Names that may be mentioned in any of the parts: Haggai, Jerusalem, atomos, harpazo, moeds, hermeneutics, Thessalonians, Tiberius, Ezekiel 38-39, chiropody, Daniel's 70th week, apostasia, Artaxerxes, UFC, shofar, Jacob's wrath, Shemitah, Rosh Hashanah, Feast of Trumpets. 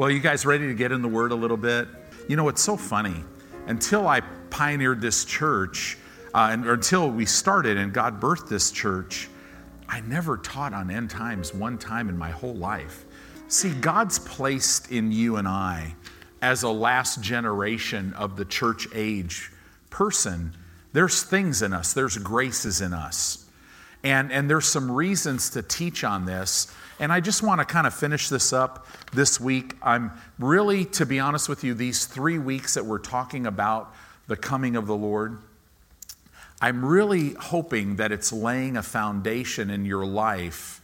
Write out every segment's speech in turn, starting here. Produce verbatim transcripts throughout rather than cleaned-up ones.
Well, you guys ready to get in the Word a little bit? You know, it's so funny. Until I pioneered this church, uh, and, or until we started and God birthed this church, I never taught on end times one time in my whole life. See, God's placed in you and I as a last generation of the church age person, there's things in us, there's graces in us. And, and there's some reasons to teach on this. And I just want to kind of finish this up this week. I'm really, to be honest with you, these three weeks that we're talking about the coming of the Lord, I'm really hoping that it's laying a foundation in your life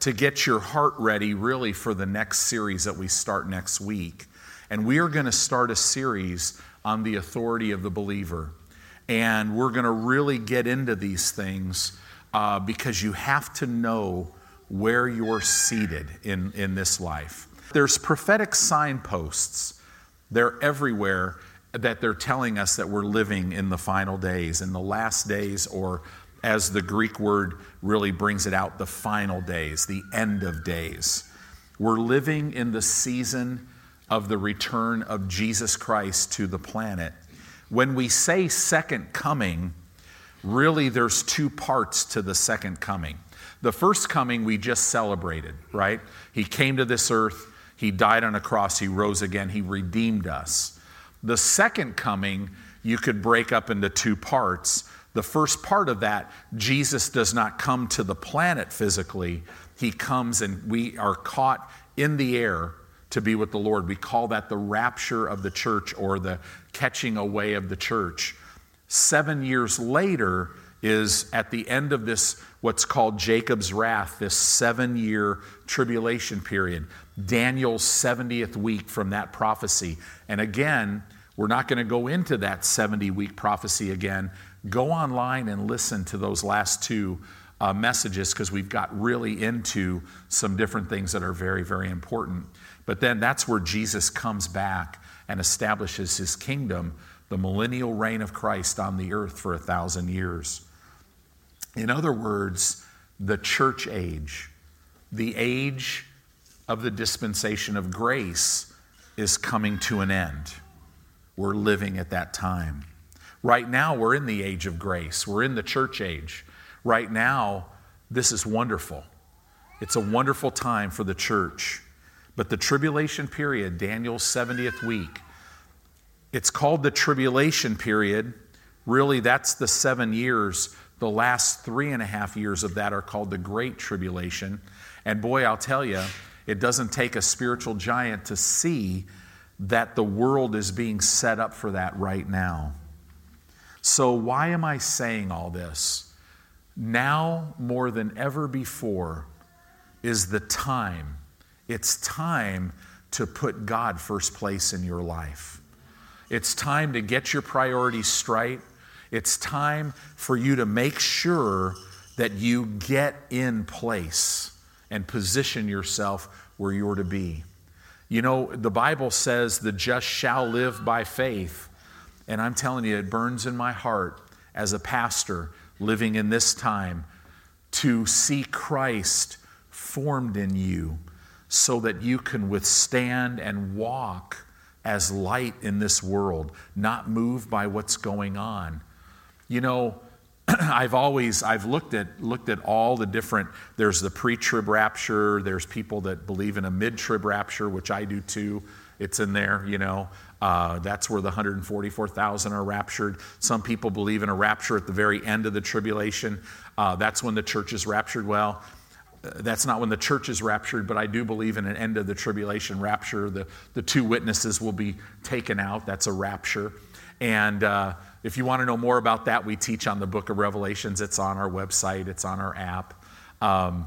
to get your heart ready really for the next series that we start next week. And we are going to start a series on the authority of the believer. And we're going to really get into these things uh, because you have to know where you're seated in, in this life. There's prophetic signposts. They're everywhere that they're telling us that we're living in the final days, in the last days, or as the Greek word really brings it out, the final days, the end of days. We're living in the season of the return of Jesus Christ to the planet. When we say second coming, really there's two parts to the second coming. The first coming we just celebrated, right? He came to this earth, he died on a cross, he rose again, he redeemed us. The second coming you could break up into two parts. The first part of that, Jesus does not come to the planet physically. He comes and we are caught in the air to be with the Lord. We call that the rapture of the church or the catching away of the church. Seven years later is at the end of this, what's called Jacob's wrath, this seven-year tribulation period, Daniel's seventieth week from that prophecy. And again, we're not going to go into that seventy-week prophecy again. Go online and listen to those last two uh, messages because we've got really into some different things that are very, very important. But then that's where Jesus comes back and establishes his kingdom, the millennial reign of Christ on the earth for a thousand years. In other words, the church age, the age of the dispensation of grace is coming to an end. We're living at that time. Right now, we're in the age of grace. We're in the church age. Right now, this is wonderful. It's a wonderful time for the church. But the tribulation period, Daniel's seventieth week, it's called the tribulation period. Really, that's the seven years. The last three and a half years of that are called the Great Tribulation. And boy, I'll tell you, it doesn't take a spiritual giant to see that the world is being set up for that right now. So why am I saying all this? Now, more than ever before, is the time. It's time to put God first place in your life. It's time to get your priorities straight. It's time for you to make sure that you get in place and position yourself where you're to be. You know, the Bible says the just shall live by faith. And I'm telling you, it burns in my heart as a pastor living in this time to see Christ formed in you, so that you can withstand and walk as light in this world, not moved by what's going on. You know, I've always, I've looked at looked at all the different, there's the pre-trib rapture, there's people that believe in a mid-trib rapture, which I do too, it's in there, you know. Uh, that's where the one hundred forty-four thousand are raptured. Some people believe in a rapture at the very end of the tribulation. Uh, that's when the church is raptured. Well, that's not when the church is raptured, but I do believe in an end of the tribulation rapture. The, the two witnesses will be taken out. That's a rapture. And uh, if you want to know more about that, we teach on the book of Revelations. It's on our website. It's on our app. Um,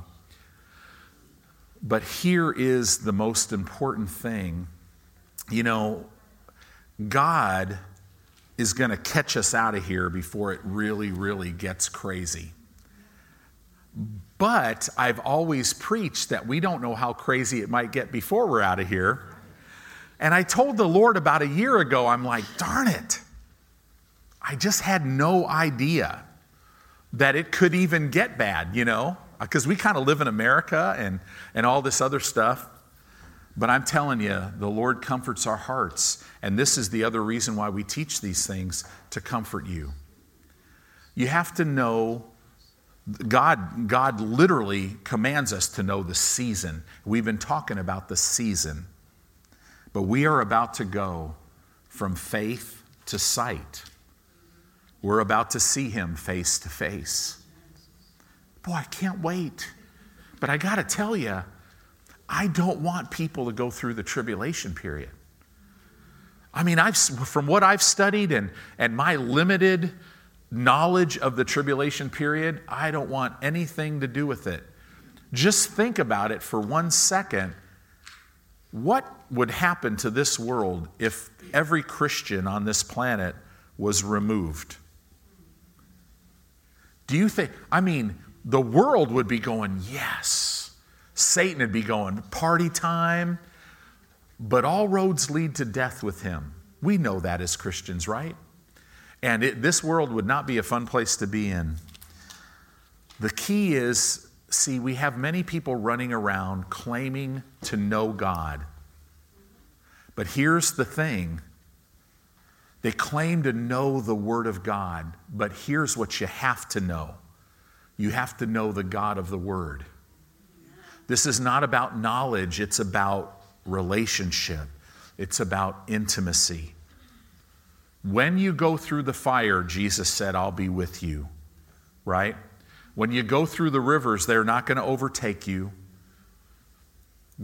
but here is the most important thing. You know, God is going to catch us out of here before it really, really gets crazy. But I've always preached that we don't know how crazy it might get before we're out of here. And I told the Lord about a year ago, I'm like, darn it. I just had no idea that it could even get bad, you know, because we kind of live in America and, and all this other stuff. But I'm telling you, the Lord comforts our hearts. And this is the other reason why we teach these things, to comfort you. You have to know, God, God literally commands us to know the season. We've been talking about the season. But we are about to go from faith to sight. We're about to see him face to face. Boy, I can't wait. But I got to tell you, I don't want people to go through the tribulation period. I mean, I've, from what I've studied and, and my limited knowledge of the tribulation period, I don't want anything to do with it. Just think about it for one second. What would happen to this world if every Christian on this planet was removed? Do you think, I mean, the world would be going, yes. Satan would be going, party time. But all roads lead to death with him. We know that as Christians, right? And it, this world would not be a fun place to be in. The key is, see, we have many people running around claiming to know God. But here's the thing. They claim to know the Word of God, but here's what you have to know. You have to know the God of the Word. This is not about knowledge. It's about relationship. It's about intimacy. When you go through the fire, Jesus said, I'll be with you, right? When you go through the rivers, they're not going to overtake you.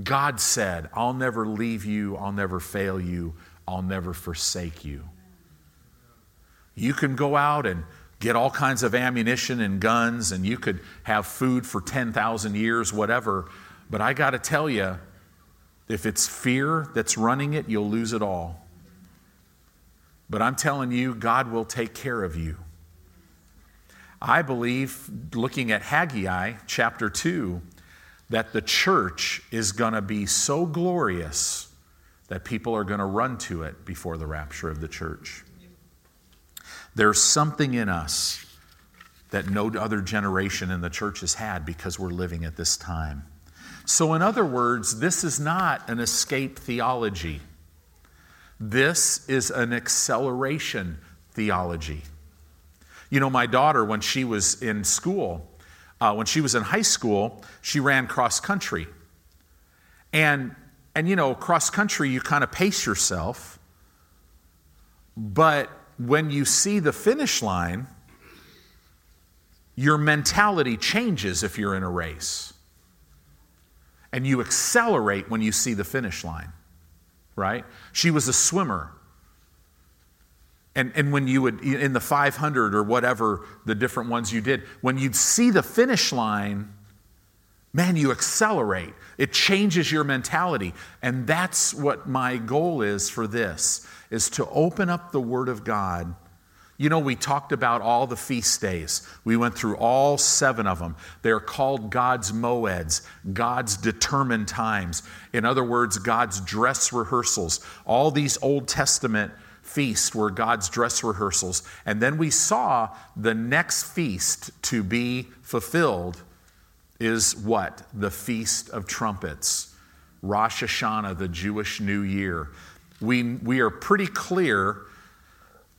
God said, I'll never leave you. I'll never fail you. I'll never forsake you. You can go out and get all kinds of ammunition and guns, and you could have food for ten thousand years, whatever. But I got to tell you, if it's fear that's running it, you'll lose it all. But I'm telling you, God will take care of you. I believe, looking at Haggai chapter two, that the church is going to be so glorious that people are going to run to it before the rapture of the church. There's something in us that no other generation in the church has had because we're living at this time. So in other words, this is not an escape theology. This is an acceleration theology. You know, my daughter, when she was in school, uh, when she was in high school, she ran cross country. And, and you know, cross country, you kind of pace yourself, but when you see the finish line, your mentality changes if you're in a race. And you accelerate when you see the finish line, right? She was a swimmer. And, and when you would, in the five hundred or whatever, the different ones you did, when you'd see the finish line, man, you accelerate. It changes your mentality. And that's what my goal is for this, is to open up the Word of God. You know, we talked about all the feast days. We went through all seven of them. They're called God's moeds, God's determined times. In other words, God's dress rehearsals. All these Old Testament feasts were God's dress rehearsals. And then we saw the next feast to be fulfilled is what? The Feast of Trumpets. Rosh Hashanah, the Jewish New Year. We, we are pretty clear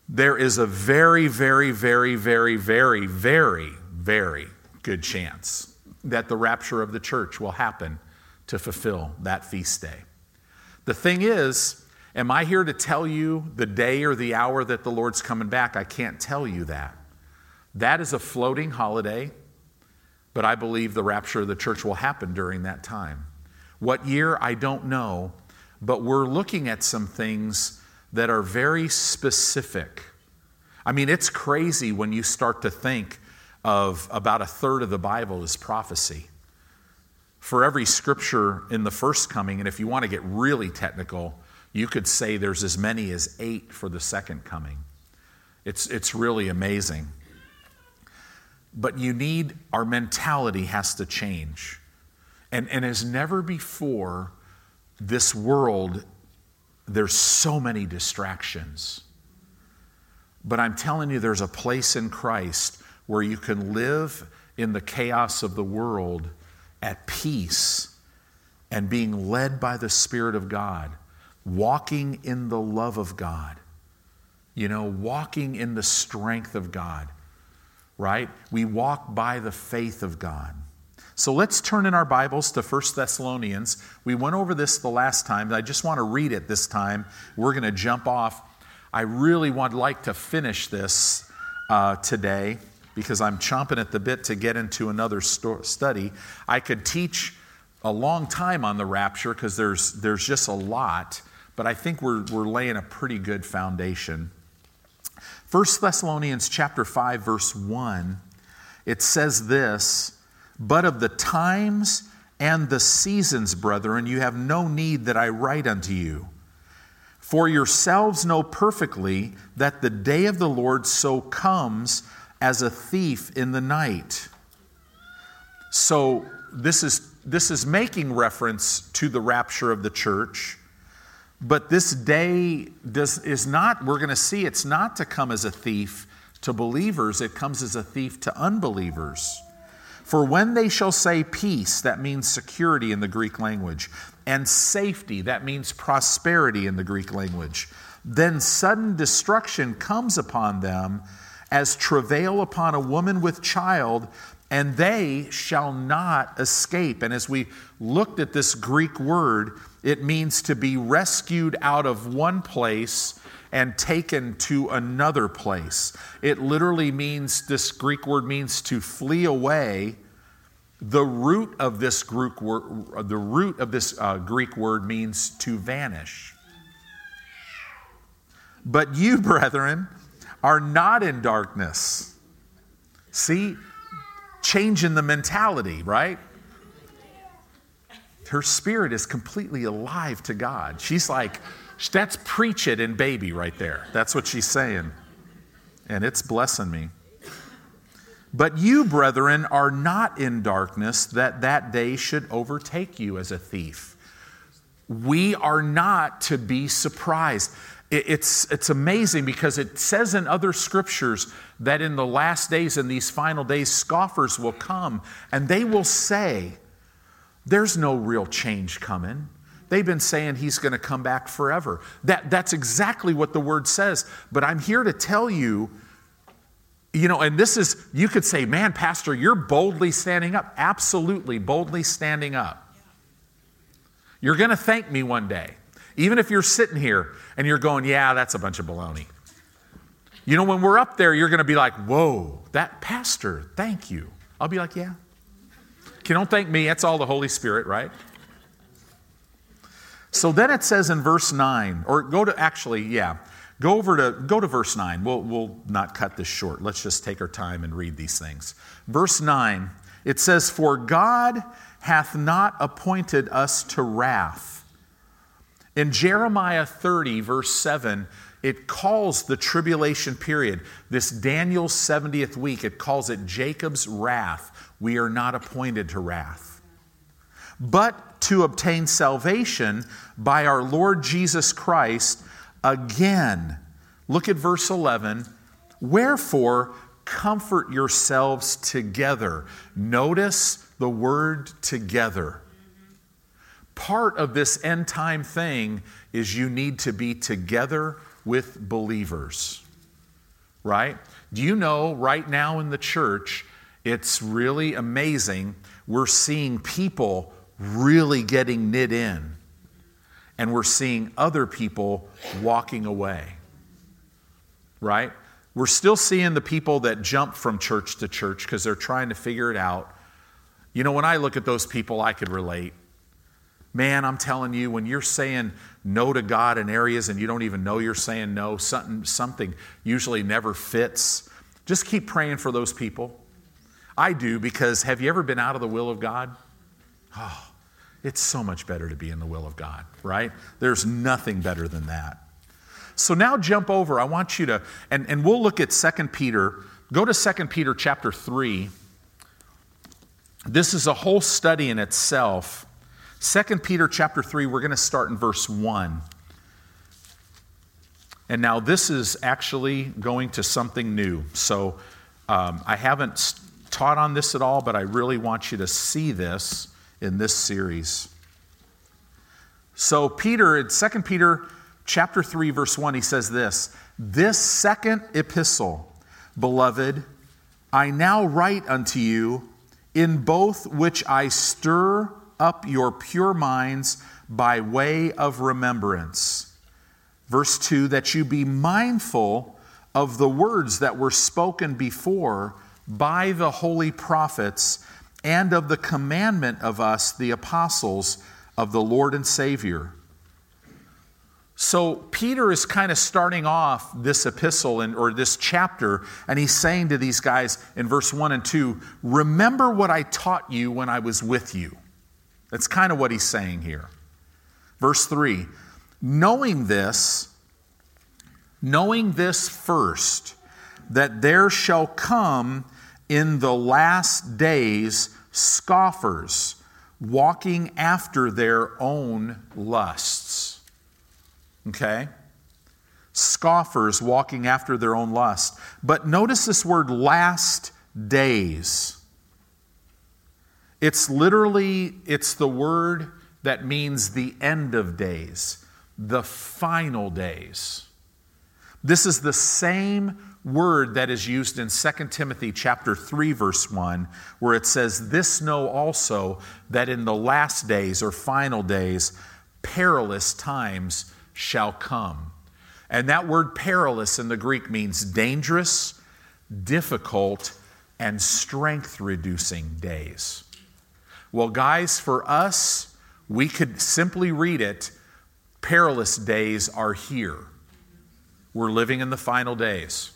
there is a very, very, very, very, very, very, very good chance that the rapture of the church will happen to fulfill that feast day. The thing is, am I here to tell you the day or the hour that the Lord's coming back? I can't tell you that. That is a floating holiday. But I believe the rapture of the church will happen during that time. What year, I don't know, but we're looking at some things that are very specific. I mean, it's crazy when you start to think of about a third of the Bible is prophecy. For every scripture in the first coming, and if you want to get really technical, you could say there's as many as eight for the second coming. It's, it's really amazing. But you need, our mentality has to change. And, and as never before, this world, there's so many distractions. But I'm telling you, there's a place in Christ where you can live in the chaos of the world at peace and being led by the Spirit of God, walking in the love of God, you know, walking in the strength of God, right? We walk by the faith of God. So let's turn in our Bibles to First Thessalonians. We went over this the last time. I just want to read it this time. We're going to jump off. I really would like to finish this uh, today because I'm chomping at the bit to get into another sto- study. I could teach a long time on the rapture because there's there's just a lot, but I think we're we're laying a pretty good foundation. First Thessalonians chapter five, verse one, it says this: "But of the times and the seasons, brethren, you have no need that I write unto you. For yourselves know perfectly that the day of the Lord so comes as a thief in the night." So this is This is making reference to the rapture of the church, but this day does, is not, we're going to see it's not to come as a thief to believers, it comes as a thief to unbelievers. "For when they shall say peace," that means security in the Greek language, "and safety," that means prosperity in the Greek language, "then sudden destruction comes upon them as travail upon a woman with child, and they shall not escape." And as we looked at this Greek word, it means to be rescued out of one place and taken to another place. It literally means, this Greek word means to flee away. The root of this Greek word, the root of this uh, Greek word means to vanish. "But you, brethren, are not in darkness." See? Changing the mentality, right? Her spirit is completely alive to God. She's like, that's preach it and baby right there. That's what she's saying. And it's blessing me. "But you, brethren, are not in darkness, that that day should overtake you as a thief." We are not to be surprised. It's it's amazing because it says in other scriptures that in the last days, in these final days, scoffers will come and they will say, "There's no real change coming. They've been saying he's going to come back forever." That, that's exactly what the word says. But I'm here to tell you, you know, and this is, you could say, "Man, Pastor, you're boldly standing up." Absolutely, boldly standing up. You're going to thank me one day. Even if you're sitting here and you're going, "Yeah, that's a bunch of baloney." You know, when we're up there, you're going to be like, "Whoa, that pastor, thank you." I'll be like, "Yeah." You don't thank me. That's all the Holy Spirit, right? So then it says in verse nine, or go to, actually, yeah, go over to, go to verse nine. We'll, we'll not cut this short. Let's just take our time and read these things. Verse nine, it says, "For God hath not appointed us to wrath." In Jeremiah thirty, verse seven, it calls the tribulation period, this Daniel's seventieth week, it calls it Jacob's wrath. We are not appointed to wrath, but to obtain salvation by our Lord Jesus Christ. Again, look at verse eleven. "Wherefore, comfort yourselves together." Notice the word "together." Part of this end time thing is you need to be together with believers, right? Do you know right now in the church, it's really amazing. We're seeing people really getting knit in, and we're seeing other people walking away, right? We're still seeing the people that jump from church to church because they're trying to figure it out. You know, when I look at those people, I could relate. Man, I'm telling you, when you're saying no to God in areas and you don't even know you're saying no, something, something usually never fits. Just keep praying for those people. I do, because have you ever been out of the will of God? Oh, it's so much better to be in the will of God, right? There's nothing better than that. So now jump over. I want you to, and, and we'll look at Second Peter. Go to Second Peter chapter three. This is a whole study in itself. Second Peter chapter three, we're going to start in verse one. And now this is actually going to something new. So um, I haven't taught on this at all, but I really want you to see this in this series. So Peter, in Second Peter chapter three, verse one, he says this, "This second epistle, beloved, I now write unto you, in both which I stir up your pure minds by way of remembrance." Verse two, "that you be mindful of the words that were spoken before by the holy prophets and of the commandment of us, the apostles of the Lord and Savior." So Peter is kind of starting off this epistle and or this chapter, and he's saying to these guys in verse one and two, remember what I taught you when I was with you. That's kind of what he's saying here. Verse three, knowing this, knowing this first, that there shall come in the last days scoffers, walking after their own lusts. Okay? Scoffers walking after their own lust. But notice this word last days. It's literally, it's the word that means the end of days, the final days. This is the same word that is used in Second Timothy chapter three, verse one, where it says, "This know also, that in the last days," or final days, "perilous times shall come." And that word perilous in the Greek means dangerous, difficult, and strength-reducing days. Well, guys, for us, we could simply read it, perilous days are here. We're living in the final days.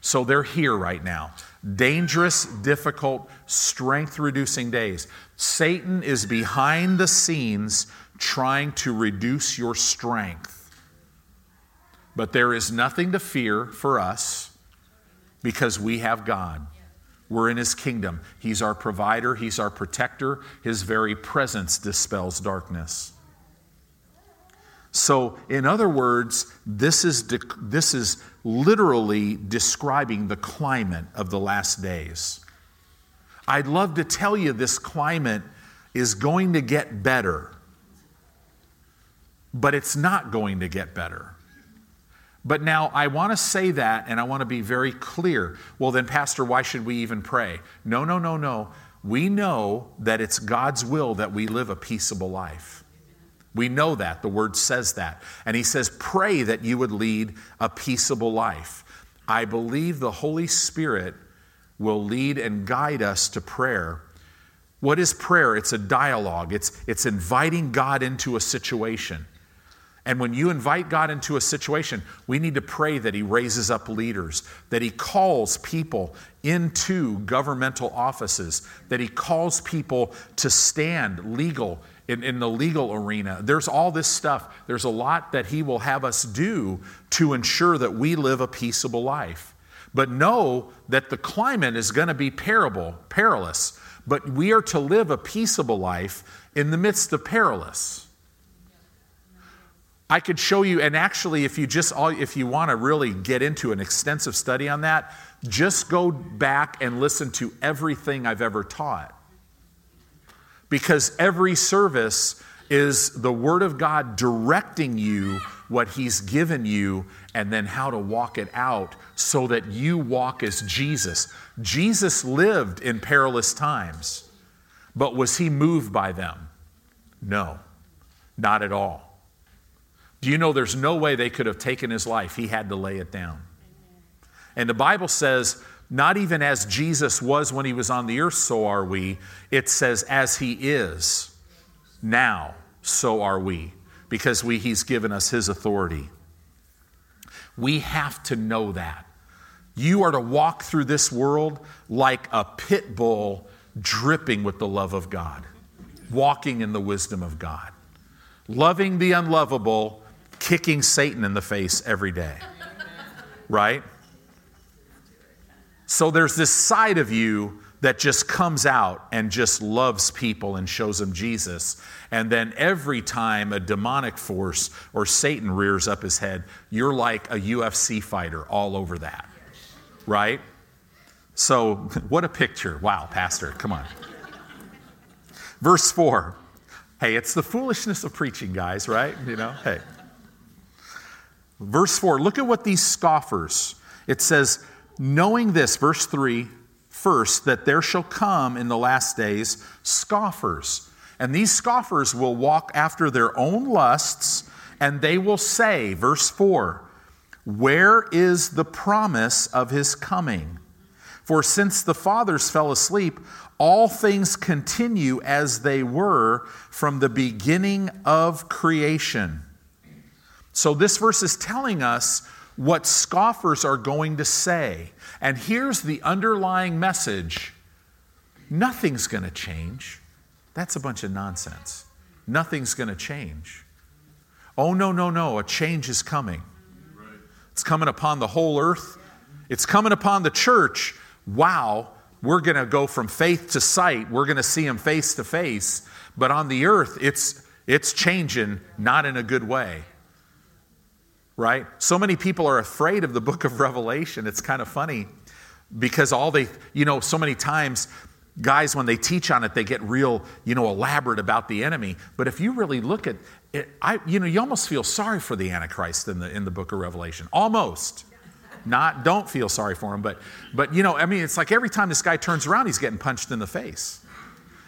So they're here right now. Dangerous, difficult, strength-reducing days. Satan is behind the scenes trying to reduce your strength. But there is nothing to fear for us because we have God. We're in His kingdom. He's our provider. He's our protector. His very presence dispels darkness. So, in other words, this is de- this is literally describing the climate of the last days. I'd love to tell you this climate is going to get better, but it's not going to get better. But now I want to say that, and I want to be very clear. Well, then, Pastor, why should we even pray? No, no, no, no. We know that it's God's will that we live a peaceable life. We know that. The Word says that. And He says, pray that you would lead a peaceable life. I believe the Holy Spirit will lead and guide us to prayer. What is prayer? It's a dialogue. It's, it's inviting God into a situation. And when you invite God into a situation, we need to pray that He raises up leaders, that He calls people into governmental offices, that He calls people to stand legal in, in the legal arena. There's all this stuff. There's a lot that He will have us do to ensure that we live a peaceable life. But know that the climate is going to be parable, perilous, but we are to live a peaceable life in the midst of perilous. I could show you, and actually, if you just all, if you want to really get into an extensive study on that, just go back and listen to everything I've ever taught. Because every service is the Word of God directing you what He's given you and then how to walk it out so that you walk as Jesus. Jesus lived in perilous times, but was He moved by them? No, not at all. Do you know there's no way they could have taken His life? He had to lay it down. And the Bible says, not even as Jesus was when He was on the earth, so are we. It says, as He is now, so are we, because we, He's given us His authority. We have to know that. You are to walk through this world like a pit bull dripping with the love of God, walking in the wisdom of God, loving the unlovable, kicking Satan in the face every day, right? So there's this side of you that just comes out and just loves people and shows them Jesus. And then every time a demonic force or Satan rears up his head, you're like a U F C fighter all over that, right? So what a picture. Wow, Pastor, come on. Verse four, Hey, it's the foolishness of preaching, guys, right? You know, hey. Verse four, look at what these scoffers, it says, knowing this, verse three, first, that there shall come in the last days scoffers. And these scoffers will walk after their own lusts, and they will say, verse four, where is the promise of his coming? For since the fathers fell asleep, all things continue as they were from the beginning of creation. So this verse is telling us what scoffers are going to say. And here's the underlying message. Nothing's going to change. That's a bunch of nonsense. Nothing's going to change. Oh, no, no, no. A change is coming. It's coming upon the whole earth. It's coming upon the church. Wow, we're going to go from faith to sight. We're going to see him face to face. But on the earth, it's it's changing, not in a good way. Right? So many people are afraid of the book of Revelation. It's kind of funny because all they, you know, so many times guys, when they teach on it, they get real, you know, elaborate about the enemy. But if you really look at it, I, you know, you almost feel sorry for the Antichrist in the in the book of Revelation. Almost. Not, don't feel sorry for him, but, but you know, I mean, it's like every time this guy turns around, he's getting punched in the face.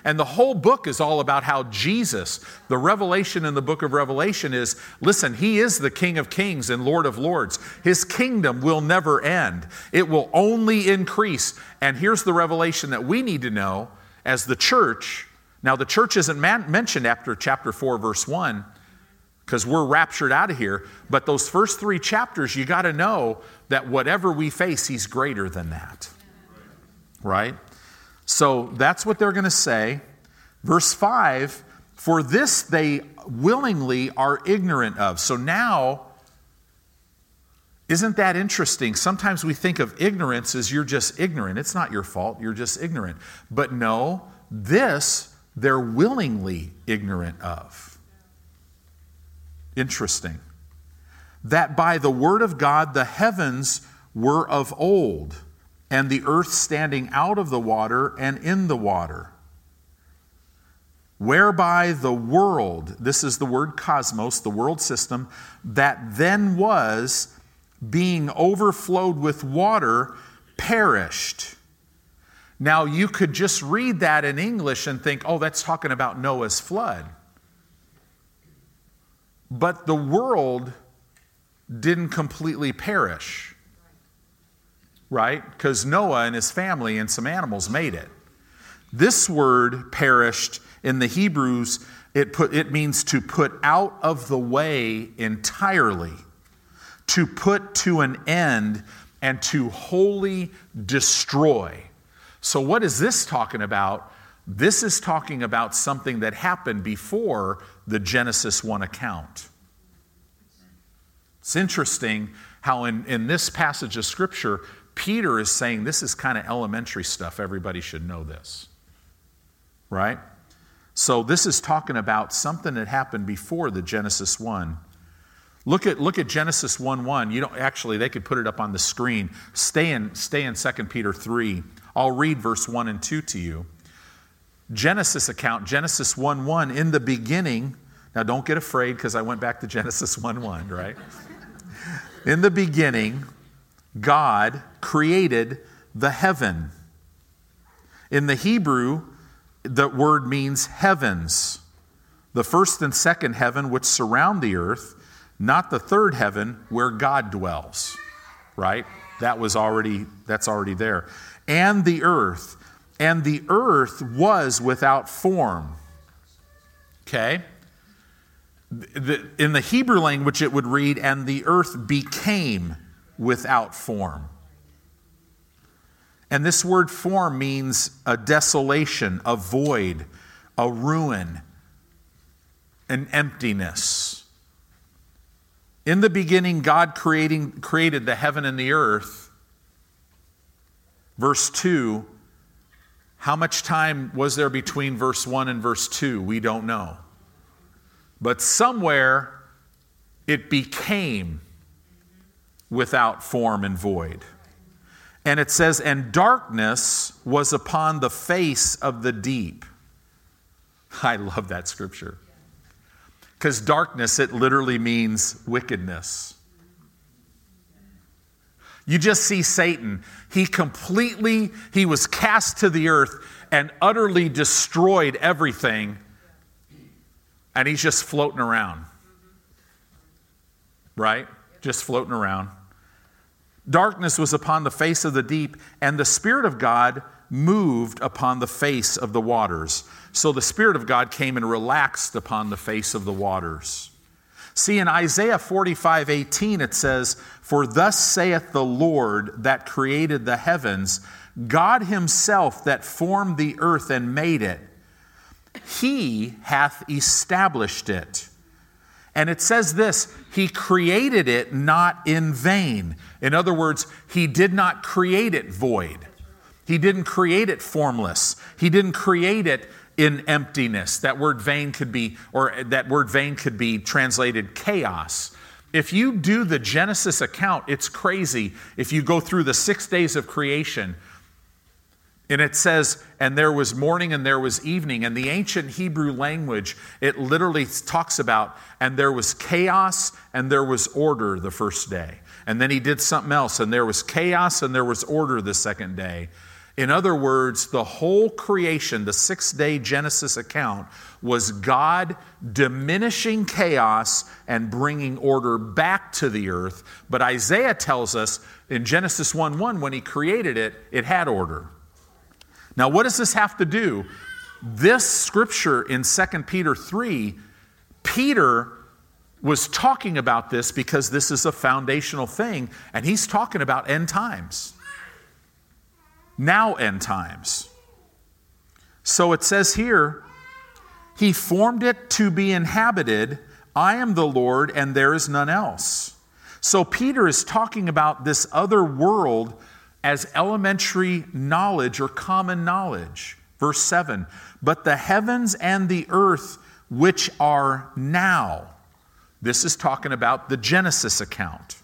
And the whole book is all about how Jesus, the revelation in the book of Revelation is, listen, he is the King of Kings and Lord of Lords. His kingdom will never end. It will only increase. And here's the revelation that we need to know as the church. Now, the church isn't man- mentioned after chapter four, verse one, because we're raptured out of here. But those first three chapters, you got to know that whatever we face, he's greater than that. Right? So that's what they're going to say. Verse five, for this they willingly are ignorant of. So now, isn't that interesting? Sometimes we think of ignorance as you're just ignorant. It's not your fault. You're just ignorant. But no, this they're willingly ignorant of. Interesting. That by the word of God the heavens were of old, and the earth standing out of the water and in the water. Whereby the world, this is the word cosmos, the world system, that then was, being overflowed with water, perished. Now you could just read that in English and think, oh, that's talking about Noah's flood. But the world didn't completely perish, right? Because Noah and his family and some animals made it. This word perished in the Hebrews, it put it means to put out of the way entirely, to put to an end, and to wholly destroy. So what is this talking about? This is talking about something that happened before the Genesis one account. It's interesting how in, in this passage of Scripture, Peter is saying this is kind of elementary stuff. Everybody should know this, right? So this is talking about something that happened before the Genesis one. Look at look at Genesis one one. You don't actually they could put it up on the screen. Stay in stay in Second Peter three. I'll read verse one and two to you. Genesis account, Genesis one one, in the beginning. Now don't get afraid because I went back to Genesis one one, right? In the beginning, God created the heaven. In the Hebrew, the word means heavens. The first and second heaven which surround the earth, not the third heaven where God dwells, right? That was already, that's already there. And the earth. And the earth was without form. Okay? In the Hebrew language, it would read, and the earth became without form. And this word form means a desolation, a void, a ruin, an emptiness. In the beginning, God creating, created the heaven and the earth. Verse two, how much time was there between verse one and verse two? We don't know. But somewhere it became without form and void. And it says, and darkness was upon the face of the deep. I love that scripture. Because darkness, it literally means wickedness. You just see Satan. He completely, he was cast to the earth and utterly destroyed everything. And he's just floating around. Right? Just floating around. Darkness was upon the face of the deep, and the Spirit of God moved upon the face of the waters. So the Spirit of God came and relaxed upon the face of the waters. See, in Isaiah forty-five eighteen, it says, "For thus saith the Lord that created the heavens, God himself that formed the earth and made it. He hath established it." And it says this, he created it not in vain. In other words, he did not create it void. He didn't create it formless. He didn't create it in emptiness. That word vain could be, or that word vain could be translated chaos. If you do the Genesis account, it's crazy. If you go through the six days of creation, and it says, and there was morning and there was evening. And the ancient Hebrew language, it literally talks about, and there was chaos and there was order the first day. And then he did something else, and there was chaos and there was order the second day. In other words, the whole creation, the six-day Genesis account, was God diminishing chaos and bringing order back to the earth. But Isaiah tells us in Genesis one one, when he created it, it had order. Now, what does this have to do? This scripture in Second Peter three, Peter was talking about this because this is a foundational thing, and he's talking about end times. Now end times. So it says here, he formed it to be inhabited. I am the Lord, and there is none else. So Peter is talking about this other world as elementary knowledge or common knowledge. Verse seven, but the heavens and the earth which are now. This is talking about the Genesis account.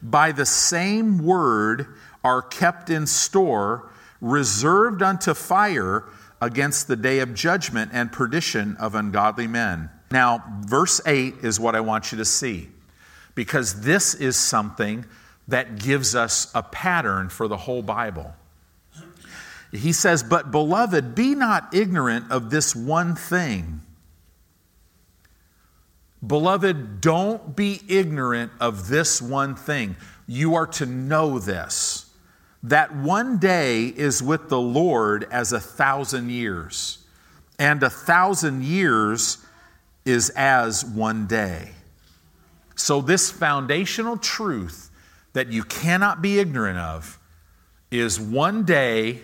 By the same word are kept in store, reserved unto fire against the day of judgment and perdition of ungodly men. Now, verse eight is what I want you to see, because this is something that gives us a pattern for the whole Bible. He says, but beloved, be not ignorant of this one thing. Beloved, don't be ignorant of this one thing. You are to know this, that one day is with the Lord as a thousand years, and a thousand years is as one day. So this foundational truth that you cannot be ignorant of is one day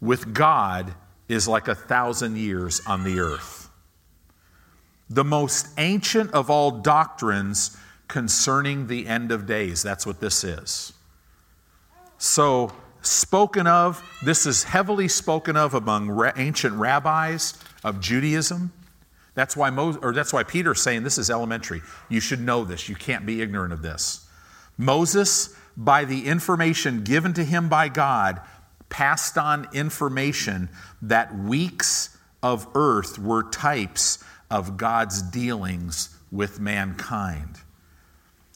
with God is like a thousand years on the earth. The most ancient of all doctrines concerning the end of days. That's what this is. So spoken of, this is heavily spoken of among ancient rabbis of Judaism. That's why Moses, or that's why Peter's saying this is elementary. You should know this. You can't be ignorant of this. Moses, by the information given to him by God, passed on information that weeks of earth were types of God's dealings with mankind.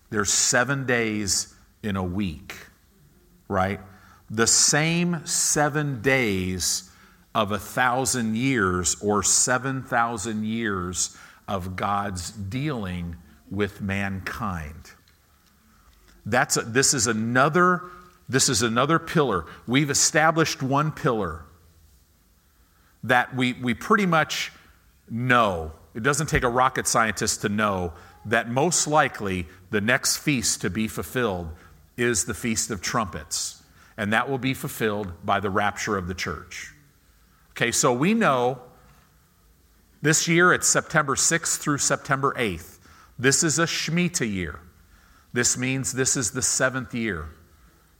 There's seven days in a week, right? The same seven days of a thousand years or seven thousand years of God's dealing with mankind. That's a, this is another this is another pillar. We've established one pillar that we we pretty much know. It doesn't take a rocket scientist to know that most likely the next feast to be fulfilled is the Feast of Trumpets, and that will be fulfilled by the rapture of the church. Okay, so we know this year it's September sixth through September eighth. This is a Shemitah year. This means this is the seventh year.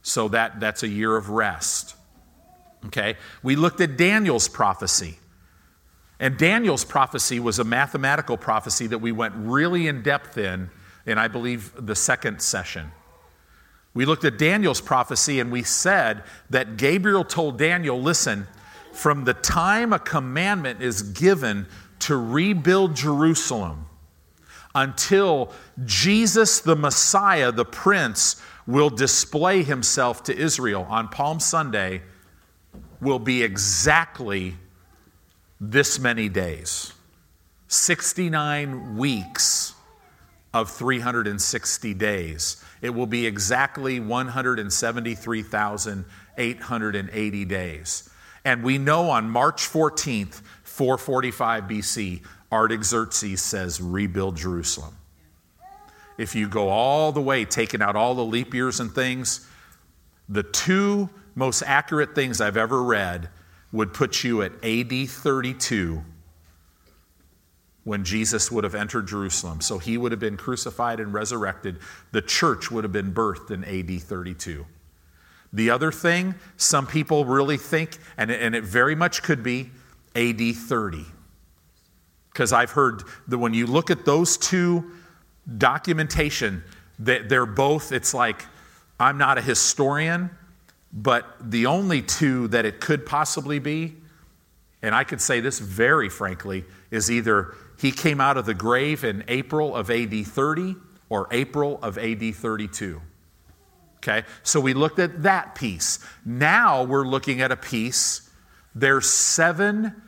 So that, that's a year of rest. Okay? We looked at Daniel's prophecy. And Daniel's prophecy was a mathematical prophecy that we went really in depth in, in I believe the second session. We looked at Daniel's prophecy and we said that Gabriel told Daniel, listen, from the time a commandment is given to rebuild Jerusalem until Jesus, the Messiah, the Prince, will display himself to Israel on Palm Sunday will be exactly this many days. sixty-nine weeks of three hundred sixty days. It will be exactly one hundred seventy-three thousand eight hundred eighty days. And we know on March fourteenth, four forty-five B C, Artaxerxes says, rebuild Jerusalem. If you go all the way, taking out all the leap years and things, the two most accurate things I've ever read would put you at A D thirty-two, when Jesus would have entered Jerusalem. So he would have been crucified and resurrected. The church would have been birthed in A D thirty-two. The other thing, some people really think, and it, and it very much could be, A D thirty. Because I've heard that when you look at those two documentation, that they're both, it's like, I'm not a historian, but the only two that it could possibly be, and I could say this very frankly, is either he came out of the grave in April of A D thirty or April of A D thirty-two. Okay, so we looked at that piece. Now we're looking at a piece. There's seven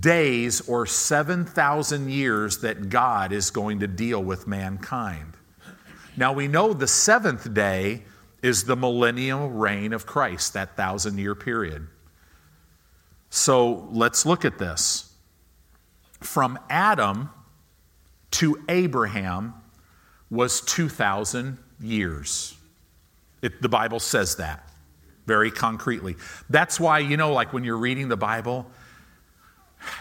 days or seven thousand years that God is going to deal with mankind. Now we know the seventh day is the millennial reign of Christ, that thousand-year period. So let's look at this. From Adam to Abraham was two thousand years. It, the Bible says that very concretely. That's why, you know, like when you're reading the Bible,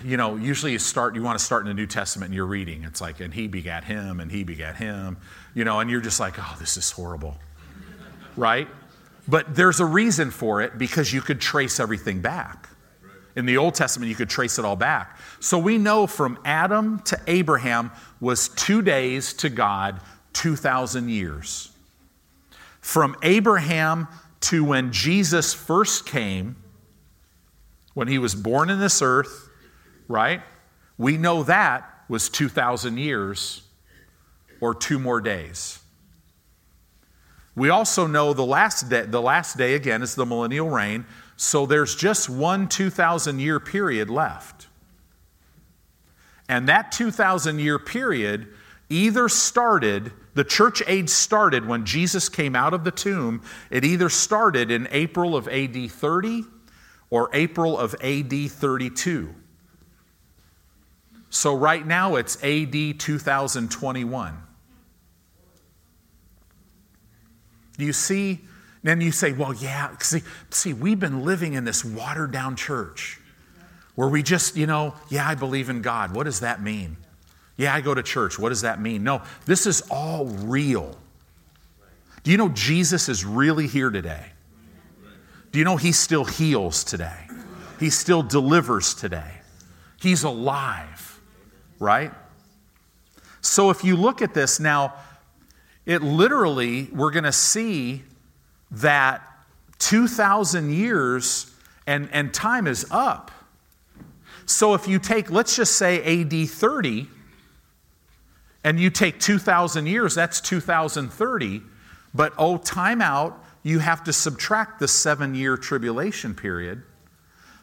you know, usually you start, you want to start in the New Testament and you're reading. It's like, and he begat him, and he begat him, you know, and you're just like, oh, this is horrible, right? But there's a reason for it because you could trace everything back. In the Old Testament, you could trace it all back. So we know from Adam to Abraham was two days to God, two thousand years. From Abraham to when Jesus first came, when he was born in this earth, right? We know that was two thousand years or two more days. We also know the last day, the last day again is the millennial reign. So there's just one two thousand year period left. And that two thousand year period either started, the church age started when Jesus came out of the tomb. It either started in April of A D thirty or April of A D thirty-two. So right now it's A D twenty twenty-one. You see... Then you say, well, yeah, see, see, we've been living in this watered-down church where we just, you know, yeah, I believe in God. What does that mean? Yeah, I go to church. What does that mean? No, this is all real. Do you know Jesus is really here today? Do you know he still heals today? He still delivers today. He's alive, right? So if you look at this now, it literally, we're going to see that two thousand years and, and time is up. So if you take, let's just say A D thirty, and you take two thousand years, that's two thousand thirty. But oh, time out, you have to subtract the seven-year tribulation period.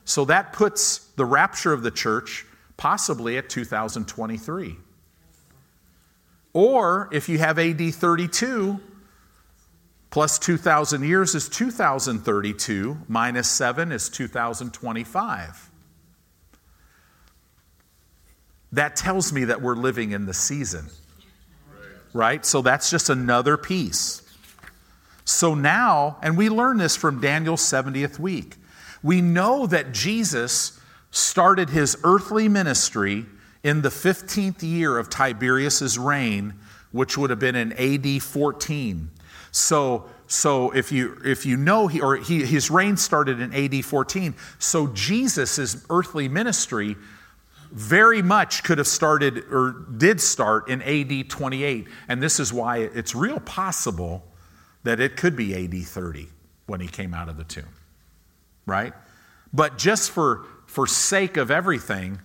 So that puts the rapture of the church possibly at two thousand twenty-three. Or if you have A D thirty-two, plus two thousand years is two thousand thirty-two, minus seven is two thousand twenty-five. That tells me that we're living in the season, right? So that's just another piece. So now, and we learn this from Daniel's seventieth week. We know that Jesus started his earthly ministry in the fifteenth year of Tiberius' reign, which would have been in A D fourteen. So, so if you if you know, he, or he, his reign started in A D fourteen. So Jesus' earthly ministry very much could have started or did start in A D twenty-eight. And this is why it's real possible that it could be A D thirty when he came out of the tomb, right? But just for for sake of everything,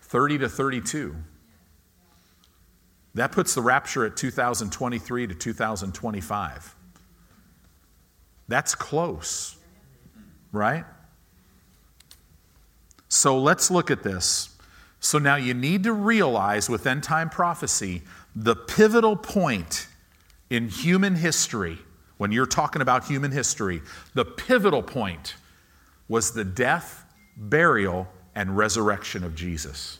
thirty to thirty-two. That puts the rapture at two thousand twenty-three to two thousand twenty-five. That's close, right? So let's look at this. So now you need to realize with end time prophecy, the pivotal point in human history, when you're talking about human history, the pivotal point was the death, burial, and resurrection of Jesus.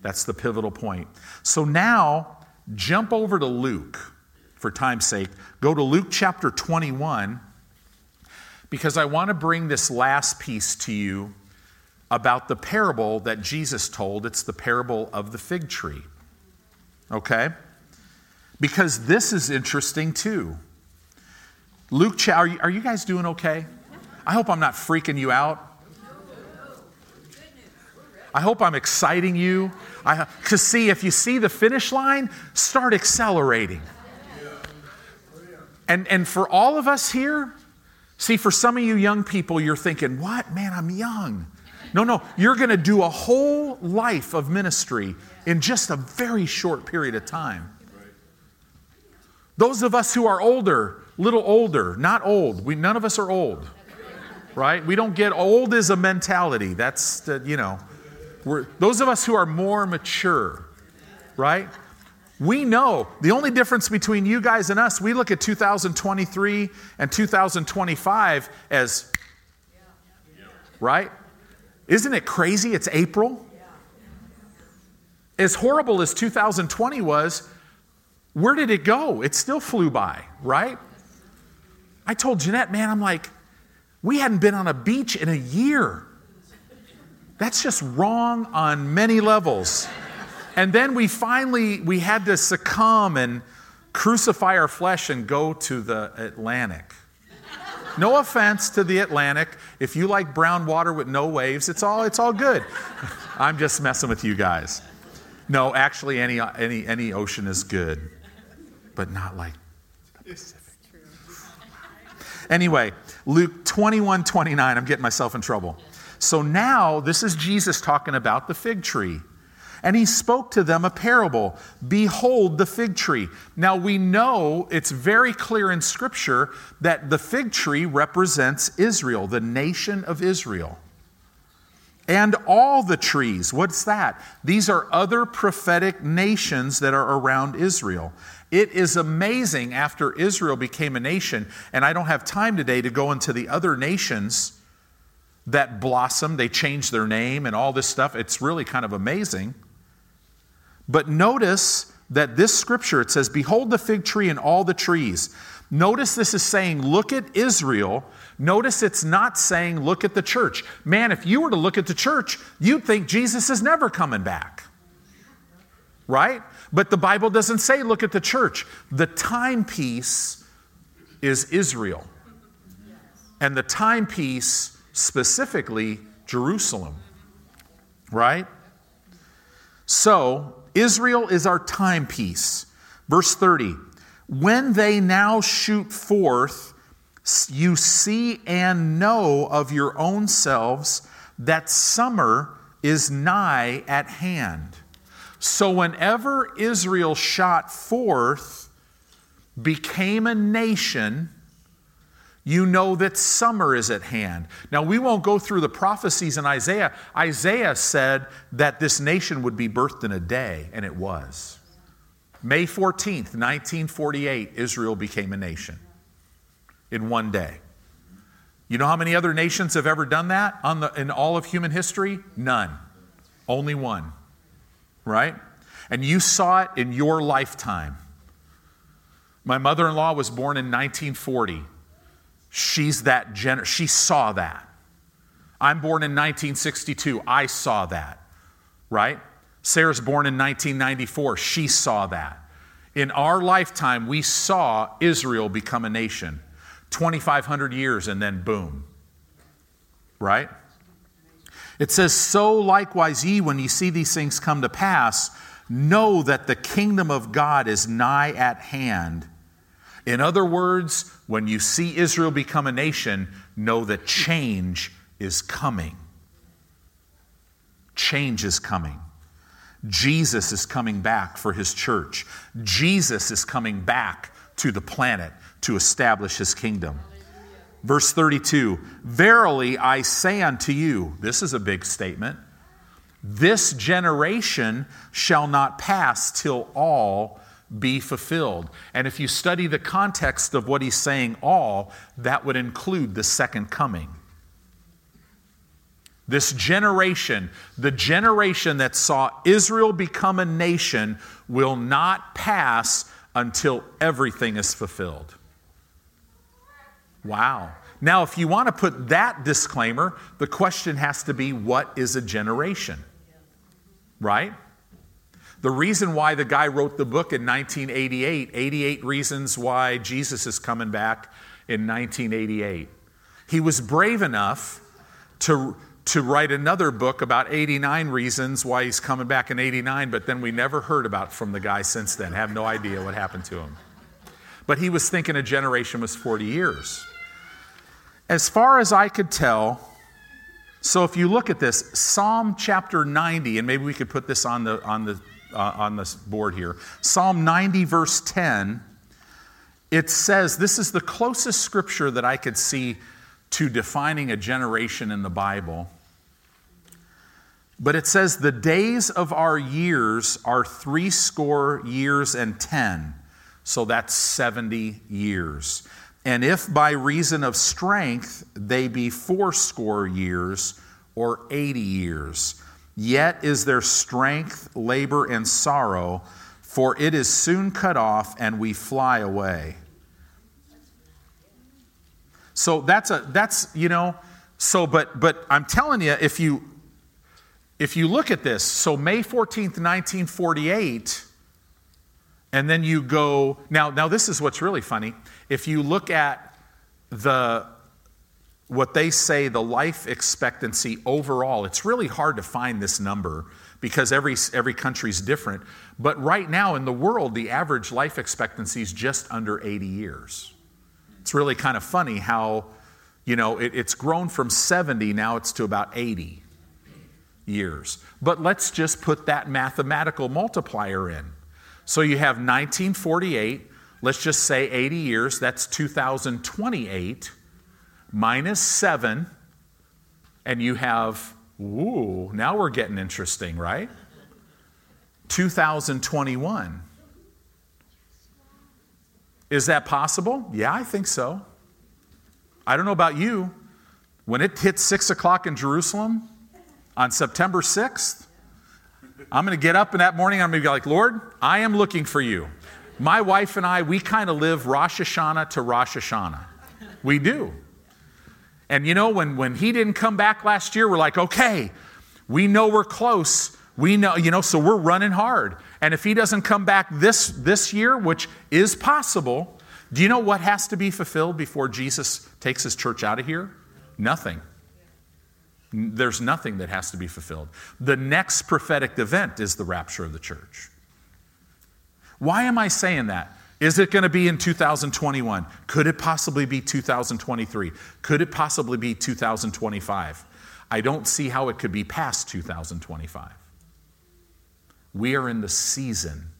That's the pivotal point. So now jump over to Luke for time's sake. Go to Luke chapter twenty-one, because I want to bring this last piece to you about the parable that Jesus told. It's the parable of the fig tree. Okay? Because this is interesting too. Luke, are you, are you guys doing okay? I hope I'm not freaking you out. I hope I'm exciting you. I, to see, if you see the finish line, start accelerating. And, and for all of us here, see, for some of you young people, you're thinking, what? Man, I'm young. No, no, you're going to do a whole life of ministry in just a very short period of time. Those of us who are older, little older, not old. We, none of us are old, right? We don't get old as a mentality. That's, the, you know, we're, those of us who are more mature, right? We know the only difference between you guys and us, we look at two thousand twenty-three and two thousand twenty-five as, right? Isn't it crazy? It's April. As horrible as two thousand twenty was, where did it go? It still flew by, right? I told Jeanette, man, I'm like, we hadn't been on a beach in a year. That's just wrong on many levels. And then we finally, we had to succumb and crucify our flesh and go to the Atlantic. No offense to the Atlantic. If you like brown water with no waves, it's all, it's all good. I'm just messing with you guys. No, actually, any, any, any ocean is good, but not like the Pacific. Anyway, Luke twenty-one twenty-nine, I'm getting myself in trouble. So now this is Jesus talking about the fig tree. And he spoke to them a parable. Behold the fig tree. Now we know it's very clear in Scripture that the fig tree represents Israel, the nation of Israel. And all the trees, what's that? These are other prophetic nations that are around Israel. It is amazing after Israel became a nation, and I don't have time today to go into the other nations that blossom. They changed their name and all this stuff. It's really kind of amazing. But notice that this scripture, it says, behold the fig tree and all the trees. Notice this is saying, look at Israel. Notice it's not saying, look at the church. Man, if you were to look at the church, you'd think Jesus is never coming back. Right? But the Bible doesn't say, look at the church. The timepiece is Israel. And the timepiece, specifically, Jerusalem. Right? So, Israel is our timepiece. Verse thirty. When they now shoot forth, you see and know of your own selves that summer is nigh at hand. So whenever Israel shot forth, became a nation, you know that summer is at hand. Now we won't go through the prophecies in Isaiah. Isaiah said that this nation would be birthed in a day, and it was. May fourteenth, nineteen forty-eight, Israel became a nation in one day. You know how many other nations have ever done that on the, in all of human history? None. Only one. Right? And you saw it in your lifetime. My mother-in-law was born in nineteen forty. She's that gener- she saw that. I'm born in nineteen sixty-two. I saw that. Right? Sarah's born in nineteen ninety-four. She saw that. In our lifetime, we saw Israel become a nation. twenty-five hundred years and then boom. Right? It says, so likewise ye, when ye see these things come to pass, know that the kingdom of God is nigh at hand. In other words, when you see Israel become a nation, know that change is coming. Change is coming. Jesus is coming back for his church. Jesus is coming back to the planet to establish his kingdom. Verse thirty-two, verily I say unto you, this is a big statement, this generation shall not pass till all be fulfilled. And if you study the context of what he's saying, all, that would include the second coming. This generation, the generation that saw Israel become a nation, will not pass until everything is fulfilled. Wow. Now, if you want to put that disclaimer, the question has to be, what is a generation? Right? The reason why the guy wrote the book in nineteen eighty-eight, eighty-eight Reasons Why Jesus is Coming Back in nineteen eighty-eight. He was brave enough to... to write another book about eighty-nine reasons why he's coming back in eighty-nine, but then we never heard about from the guy since then. Have no idea what happened to him. But he was thinking a generation was forty years. As far as I could tell, so if you look at this, Psalm chapter ninety, and maybe we could put this on the on the uh, on this board here. Psalm ninety verse ten, it says, this is the closest scripture that I could see to defining a generation in the Bible. But it says, the days of our years are three score years and ten. So that's seventy years. And if by reason of strength they be four score years or eighty years, yet is their strength, labor, and sorrow, for it is soon cut off and we fly away. So that's a, that's, you know, so, but, but I'm telling you, if you, if you look at this, so May fourteenth, nineteen forty-eight, and then you go, now, now this is what's really funny. If you look at the, what they say, the life expectancy overall, it's really hard to find this number because every, every country's different. But right now in the world, the average life expectancy is just under eighty years. It's really kind of funny how, you know, it, it's grown from seventy, now it's to about eighty years. But let's just put that mathematical multiplier in. So you have nineteen forty-eight, let's just say eighty years, that's two thousand twenty-eight, minus seven, and you have, ooh, now we're getting interesting, right? two thousand twenty-one. Is that possible? Yeah, I think so. I don't know about you. When it hits six o'clock in Jerusalem on September sixth, I'm going to get up in that morning. I'm going to be like, Lord, I am looking for you. My wife and I, we kind of live Rosh Hashanah to Rosh Hashanah. We do. And you know, when, when he didn't come back last year, we're like, okay, we know we're close. We know, you know, so we're running hard. And if he doesn't come back this, this year, which is possible, do you know what has to be fulfilled before Jesus takes his church out of here? Nothing. There's nothing that has to be fulfilled. The next prophetic event is the rapture of the church. Why am I saying that? Is it going to be in two thousand twenty-one? Could it possibly be two thousand twenty-three? Could it possibly be two thousand twenty-five? I don't see how it could be past two thousand twenty-five. We are in the season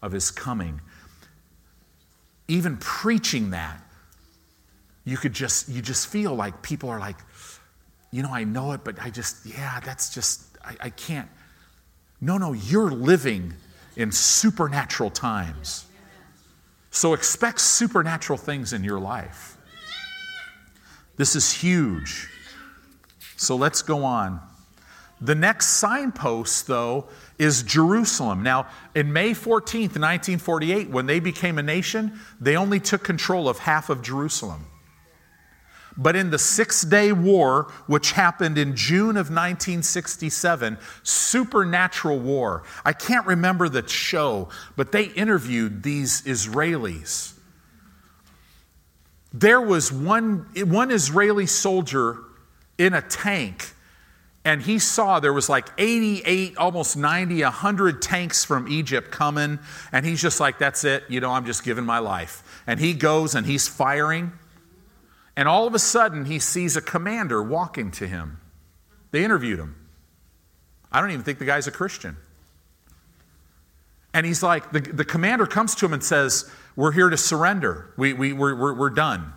of his coming. Even preaching that, you could just, you just feel like people are like, you know, I know it, but I just, yeah, that's just, I, I can't. No, no, you're living in supernatural times. So expect supernatural things in your life. This is huge. So let's go on. The next signpost, though, is Jerusalem. Now, in May fourteenth, nineteen forty-eight, when they became a nation, they only took control of half of Jerusalem. But in the Six-Day War, which happened in June of nineteen sixty-seven, supernatural war. I can't remember the show, but they interviewed these Israelis. There was one, one Israeli soldier in a tank, and he saw there was like eighty-eight, almost ninety, one hundred tanks from Egypt coming. And he's just like, that's it. You know, I'm just giving my life. And he goes and he's firing. And all of a sudden, he sees a commander walking to him. They interviewed him. I don't even think the guy's a Christian. And he's like, the, the commander comes to him and says, we're here to surrender. We, we, we're, we're, we're done.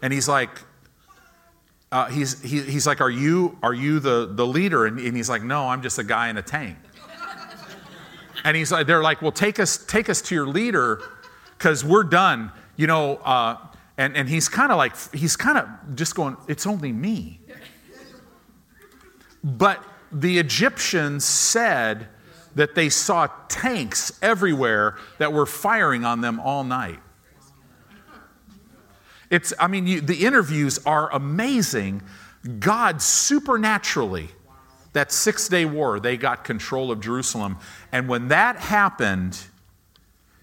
And he's like, uh, he's, he, he's like, are you, are you the, the leader? And, and he's like, no, I'm just a guy in a tank. And he's like, they're like, well, take us, take us to your leader, because we're done. You know, uh, and, and he's kind of like, he's kind of just going, it's only me. But the Egyptians said that they saw tanks everywhere that were firing on them all night. It's, I mean, you, the interviews are amazing. God supernaturally, that six-day war, they got control of Jerusalem. And when that happened,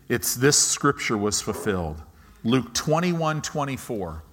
it's this scripture was fulfilled. Luke twenty-one twenty-four.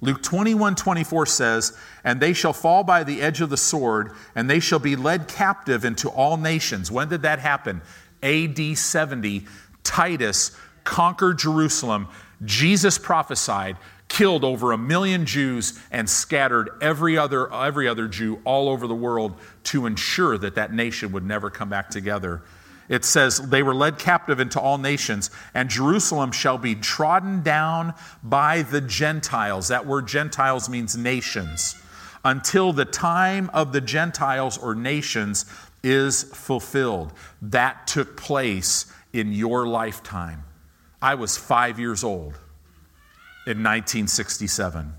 Luke twenty-one twenty-four says, and they shall fall by the edge of the sword, and they shall be led captive into all nations. When did that happen? A D seventy, Titus conquered Jerusalem. Jesus prophesied, killed over a million Jews, and scattered every other, every other Jew all over the world to ensure that that nation would never come back together. It says, they were led captive into all nations, and Jerusalem shall be trodden down by the Gentiles. That word Gentiles means nations. Until the time of the Gentiles or nations is fulfilled. That took place in your lifetime. I was five years old in nineteen sixty-seven.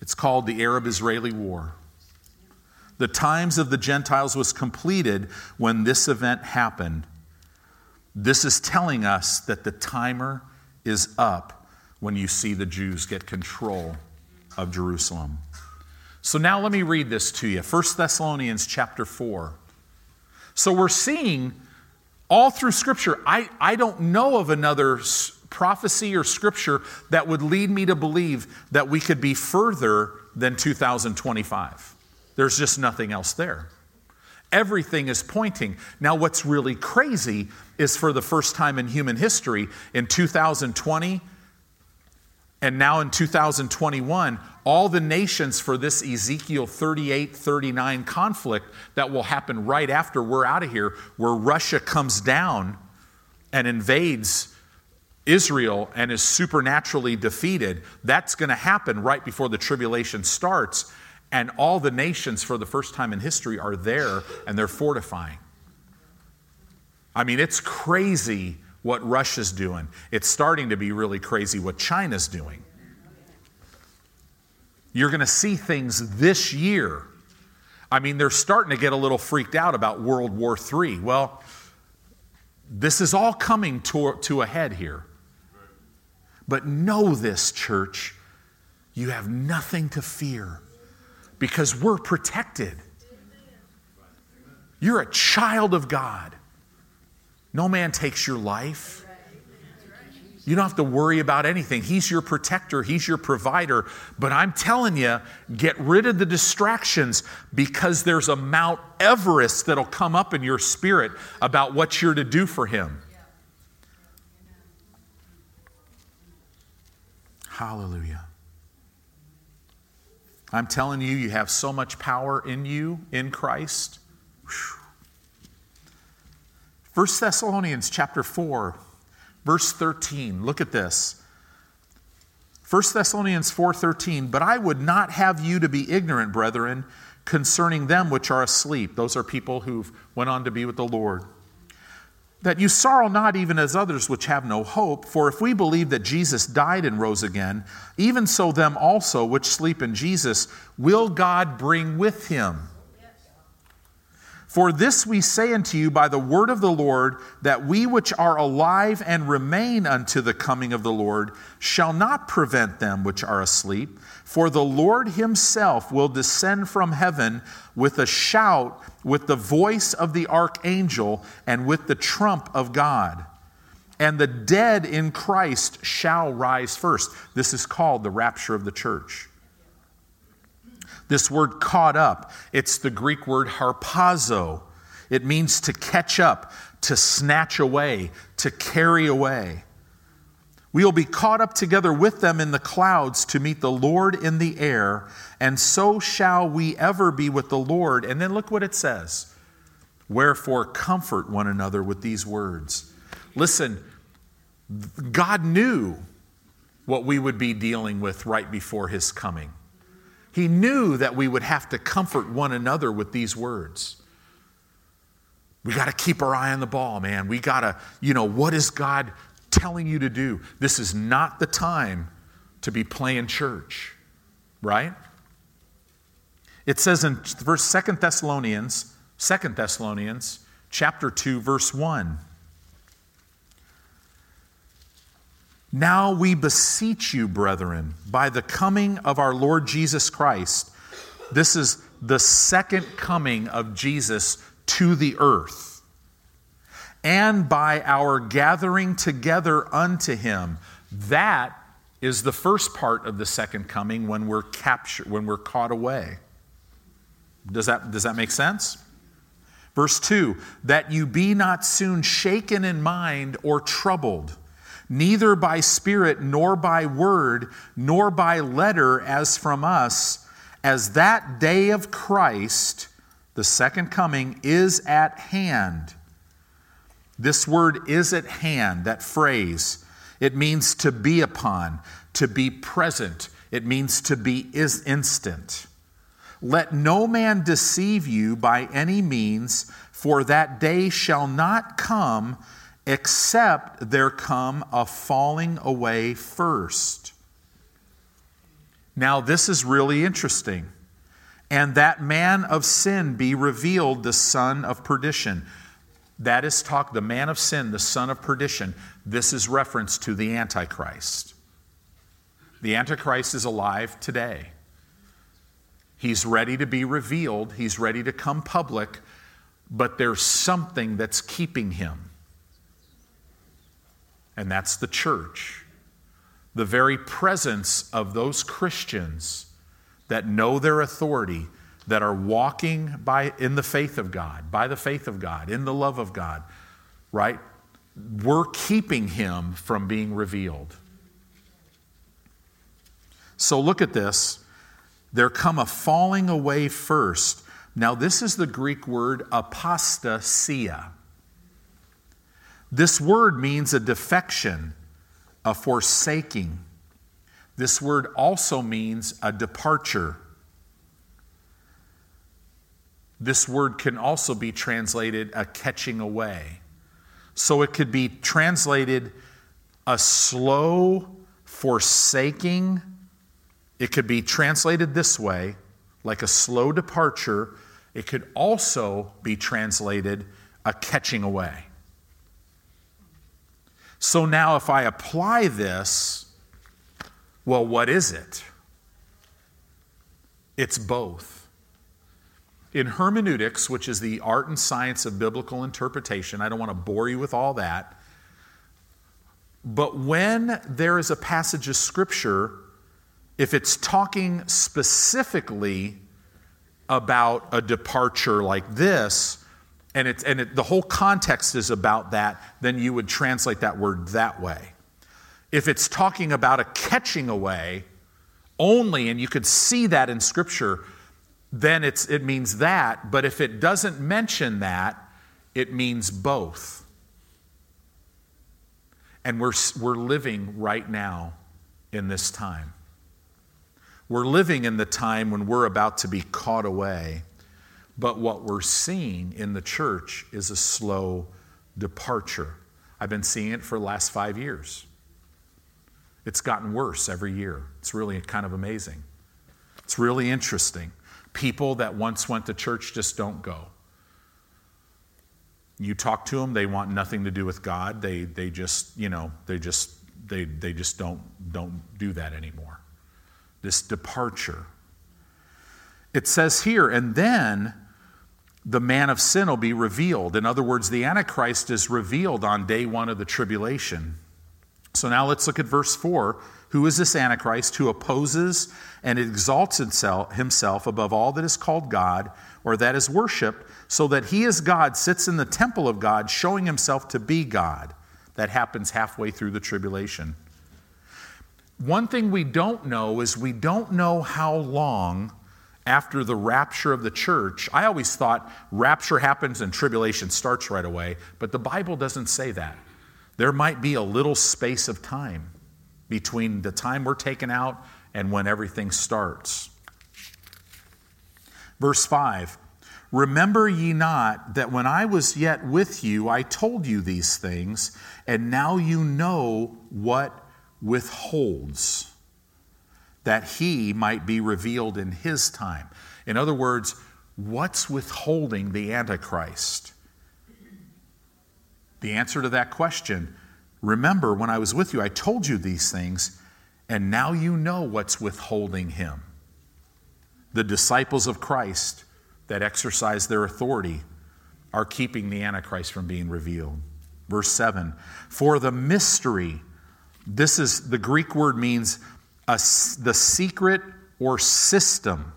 It's called the Arab-Israeli War. The times of the Gentiles was completed when this event happened. This is telling us that the timer is up when you see the Jews get control of Jerusalem. So now let me read this to you. First Thessalonians chapter four. So we're seeing all through Scripture, I, I don't know of another prophecy or Scripture that would lead me to believe that we could be further than two thousand twenty-five. There's just nothing else there. Everything is pointing. Now, what's really crazy is for the first time in human history, in two thousand twenty and now in two thousand twenty-one, all the nations for this Ezekiel thirty-eight thirty-nine conflict that will happen right after we're out of here, where Russia comes down and invades Israel and is supernaturally defeated, that's going to happen right before the tribulation starts. And all the nations for the first time in history are there, and they're fortifying. I mean, it's crazy what Russia's doing. It's starting to be really crazy what China's doing. You're going to see things this year. I mean, they're starting to get a little freaked out about World War Three. Well, this is all coming to, to a head here. But know this, church. You have nothing to fear, because we're protected. You're a child of God. No man takes your life. You don't have to worry about anything. He's your protector. He's your provider. But I'm telling you, get rid of the distractions, because there's a Mount Everest that'll come up in your spirit about what you're to do for Him. Hallelujah. I'm telling you, you have so much power in you, in Christ. First Thessalonians chapter four, verse thirteen. Look at this. First Thessalonians four thirteen. But I would not have you to be ignorant, brethren, concerning them which are asleep. Those are people who went on to be with the Lord. That you sorrow not even as others which have no hope. For if we believe that Jesus died and rose again, even so them also which sleep in Jesus will God bring with Him. For this we say unto you by the word of the Lord, that we which are alive and remain unto the coming of the Lord shall not prevent them which are asleep. For the Lord Himself will descend from heaven with a shout, with the voice of the archangel, and with the trump of God. And the dead in Christ shall rise first. This is called the rapture of the church. This word caught up, it's the Greek word harpazo. It means to catch up, to snatch away, to carry away. We will be caught up together with them in the clouds to meet the Lord in the air, and so shall we ever be with the Lord. And then look what it says. Wherefore, comfort one another with these words. Listen, God knew what we would be dealing with right before his coming. He knew that we would have to comfort one another with these words. We got to keep our eye on the ball, man. We got to, you know, what is God telling you to do? This is not the time to be playing church, right? It says in verse Second Thessalonians, Second Thessalonians chapter two, verse one. Now we beseech you, brethren, by the coming of our Lord Jesus Christ. This is the second coming of Jesus to the earth. And by our gathering together unto him. That is the first part of the second coming, when we're captured, when we're caught away. Does that, does that make sense? Verse two, that you be not soon shaken in mind or troubled, neither by spirit, nor by word, nor by letter as from us, as that day of Christ, the second coming, is at hand. This word is at hand, that phrase. It means to be upon, to be present. It means to be is instant. Let no man deceive you by any means, for that day shall not come except there come a falling away first. Now this is really interesting. And that man of sin be revealed, the son of perdition. That is talk, the man of sin, the son of perdition. This is reference to the Antichrist. The Antichrist is alive today. He's ready to be revealed. He's ready to come public. But there's something that's keeping him. And that's the church. The very presence of those Christians that know their authority, that are walking by in the faith of God, by the faith of God, in the love of God, right? We're keeping him from being revealed. So look at this. There come a falling away first. Now this is the Greek word apostasia. This word means a defection, a forsaking. This word also means a departure. This word can also be translated a catching away. So it could be translated a slow forsaking. It could be translated this way, like a slow departure. It could also be translated a catching away. So now if I apply this, well, what is it? It's both. In hermeneutics, which is the art and science of biblical interpretation, I don't want to bore you with all that, but when there is a passage of Scripture, if it's talking specifically about a departure like this, and, it's, and it, the whole context is about that, then you would translate that word that way. If it's talking about a catching away only, and you could see that in Scripture, then it's, it means that, but if it doesn't mention that, it means both. And we're, we're living right now in this time. We're living in the time when we're about to be caught away, but what we're seeing in the church is a slow departure. I've been seeing it for the last five years. It's gotten worse every year. It's really kind of amazing. It's really interesting. People that once went to church just don't go. You talk to them, they want nothing to do with God. They they just, you know, they just they they just don't don't do that anymore. This departure. It says here, and then the man of sin will be revealed. In other words, the Antichrist is revealed on day one of the tribulation. So now let's look at verse four. Who is this Antichrist who opposes and exalts himself above all that is called God or that is worshipped, so that he as God sits in the temple of God, showing himself to be God? That happens halfway through the tribulation. one thing we don't know is we don't know how long after the rapture of the church. I always thought rapture happens and tribulation starts right away, but the Bible doesn't say that. There might be a little space of time between the time we're taken out and when everything starts. Verse five, remember ye not that when I was yet with you, I told you these things, and now you know what withholds, that he might be revealed in his time. In other words, what's withholding the Antichrist? The answer to that question, remember when I was with you, I told you these things, and now you know what's withholding him. The disciples of Christ that exercise their authority are keeping the Antichrist from being revealed. Verse seven, for the mystery, this is the Greek word, means a, the secret or system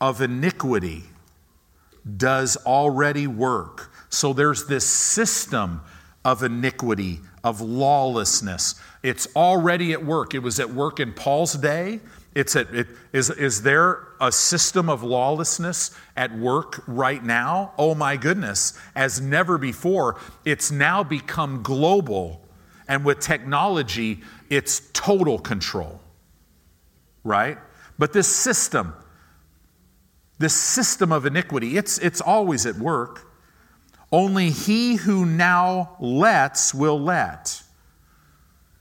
of iniquity does already work. So there's this system of iniquity, of lawlessness. It's already at work. It was at work in Paul's day. It's at, it, is, is there a system of lawlessness at work right now? Oh my goodness, as never before. It's now become global. And with technology, it's total control, right? But this system, this system of iniquity, it's, it's always at work. Only he who now lets will let.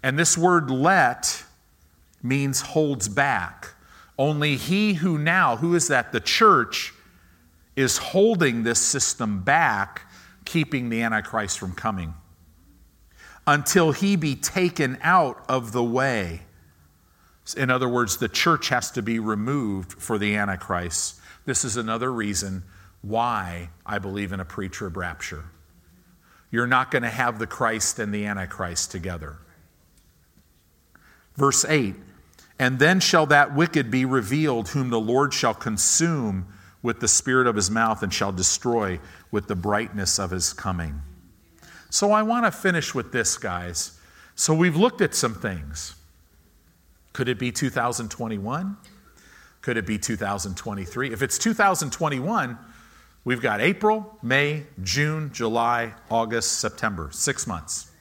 And this word let means holds back. Only he who now, who is that? The church is holding this system back, keeping the Antichrist from coming. Until he be taken out of the way. In other words, the church has to be removed for the Antichrist. This is another reason why I believe in a pre-trib rapture. You're not going to have the Christ and the Antichrist together. Verse eight, and then shall that wicked be revealed, whom the Lord shall consume with the spirit of his mouth and shall destroy with the brightness of his coming. So I want to finish with this, guys. So we've looked at some things. Could it be two thousand twenty-one? Could it be two thousand twenty-three? If it's two thousand twenty-one, we've got April, May, June, July, August, September, six months,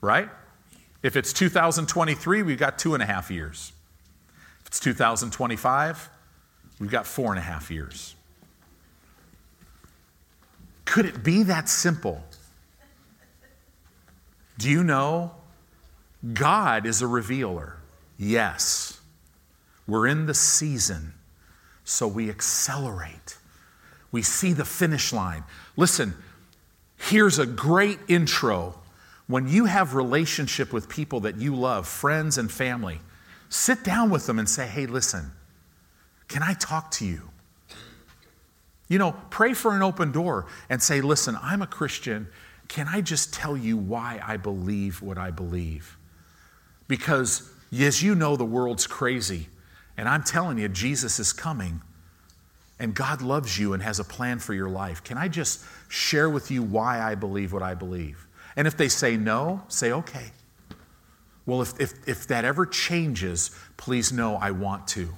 right? If it's two thousand twenty-three, we've got two and a half years. If it's two thousand twenty-five, we've got four and a half years. Could it be that simple? Do you know God is a revealer? Yes. We're in the season, so we accelerate. We see the finish line. Listen, here's a great intro. When you have relationship with people that you love, friends and family, sit down with them and say, hey, listen, can I talk to you? You know, pray for an open door and say, listen, I'm a Christian. Can I just tell you why I believe what I believe? Because, as you know, the world's crazy. And I'm telling you, Jesus is coming. And God loves you and has a plan for your life. Can I just share with you why I believe what I believe? And if they say no, say, okay. Well, if, if, if that ever changes, please know I want to.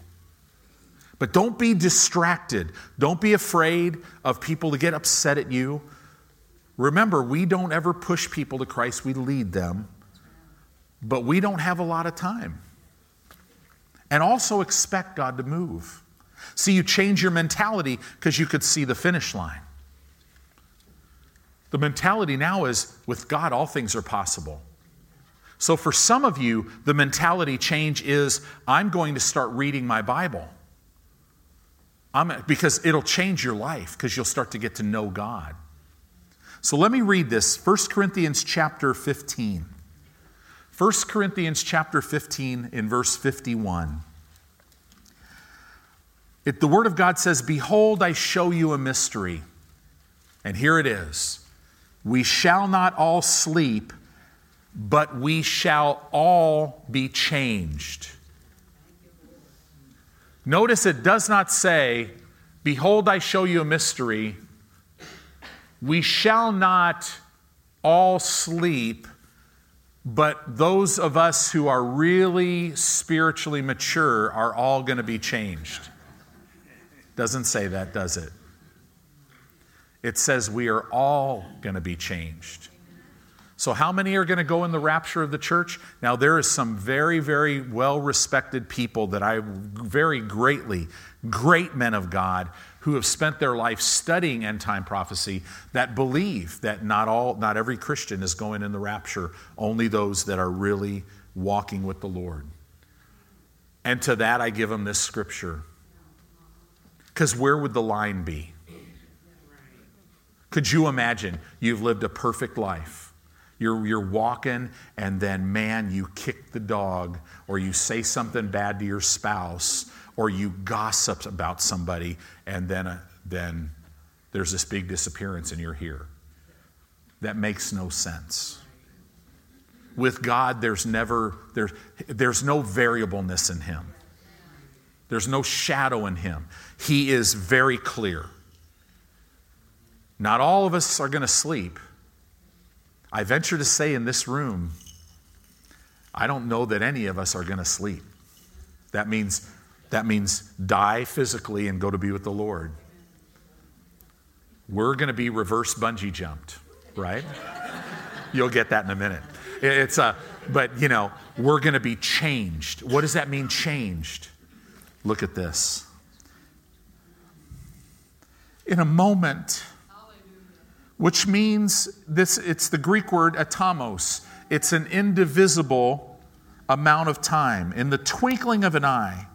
But don't be distracted. Don't be afraid of people to get upset at you. Remember, we don't ever push people to Christ. We lead them. But we don't have a lot of time. And also expect God to move. See, you change your mentality because you could see the finish line. The mentality now is, with God, all things are possible. So for some of you, the mentality change is, I'm going to start reading my Bible. I'm, because it'll change your life, because you'll start to get to know God. So let me read this, First Corinthians chapter fifteen. First Corinthians chapter fifteen in verse fifty-one. It, the Word of God says, behold, I show you a mystery. And here it is. We shall not all sleep, but we shall all be changed. Notice it does not say, behold, I show you a mystery. We shall not all sleep, But those of us who are really spiritually mature are all going to be changed. Doesn't say that, does it? It says we are all going to be changed. So how many are going to go in the rapture of the church? Now, there is some very, very well-respected people that I very greatly, great men of God who have spent their life studying end-time prophecy that believe that not all, not every Christian is going in the rapture, only those that are really walking with the Lord. And to that, I give them this scripture. Because where would the line be? Could you imagine you've lived a perfect life? You're, you're walking, and then, man, you kick the dog, or you say something bad to your spouse, or you gossip about somebody, and then, uh, then there's this big disappearance, and you're here. That makes no sense. With God, there's never there's there's no variableness in Him. There's no shadow in Him. He is very clear. Not all of us are going to sleep. I venture to say in this room, I don't know that any of us are going to sleep. That means, that means die physically and go to be with the Lord. We're going to be reverse bungee jumped, right? You'll get that in a minute. It's a, but you know, we're going to be changed. What does that mean, changed? Look at this. In a moment. Which means this, it's the Greek word atomos. It's an indivisible amount of time. In the twinkling of an eye,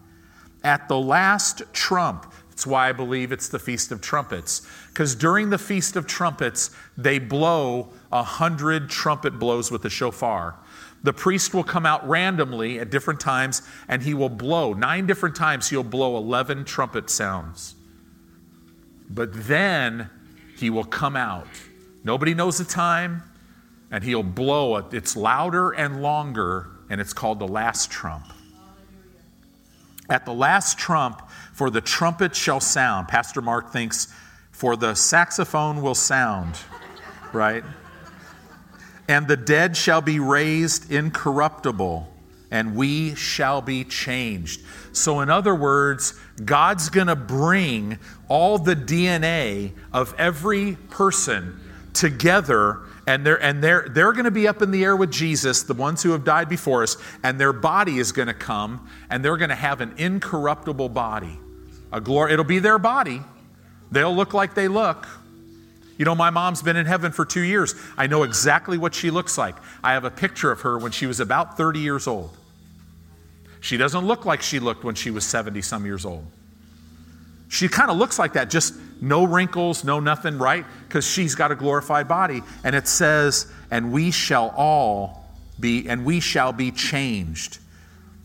at the last trump. That's why I believe it's the Feast of Trumpets. Because during the Feast of Trumpets, they blow a hundred trumpet blows with the shofar. The priest will come out randomly at different times, and he will blow. Nine different times, he'll blow eleven trumpet sounds. But then He will come out. Nobody knows the time, and he'll blow it. It's louder and longer, and it's called the last trump. At the last trump, for the trumpet shall sound. Pastor Mark thinks, for the saxophone will sound, right? And the dead shall be raised incorruptible, and we shall be changed. So in other words, God's going to bring all the D N A of every person together, and they're, and they're, they're going to be up in the air with Jesus, the ones who have died before us, and their body is going to come, and they're going to have an incorruptible body. A glory, it'll be their body. They'll look like they look. You know, my mom's been in heaven for two years. I know exactly what she looks like. I have a picture of her when she was about thirty years old. She doesn't look like she looked when she was seventy-some years old. She kind of looks like that, just no wrinkles, no nothing, right? Because she's got a glorified body. And it says, and we shall all be, and we shall be changed.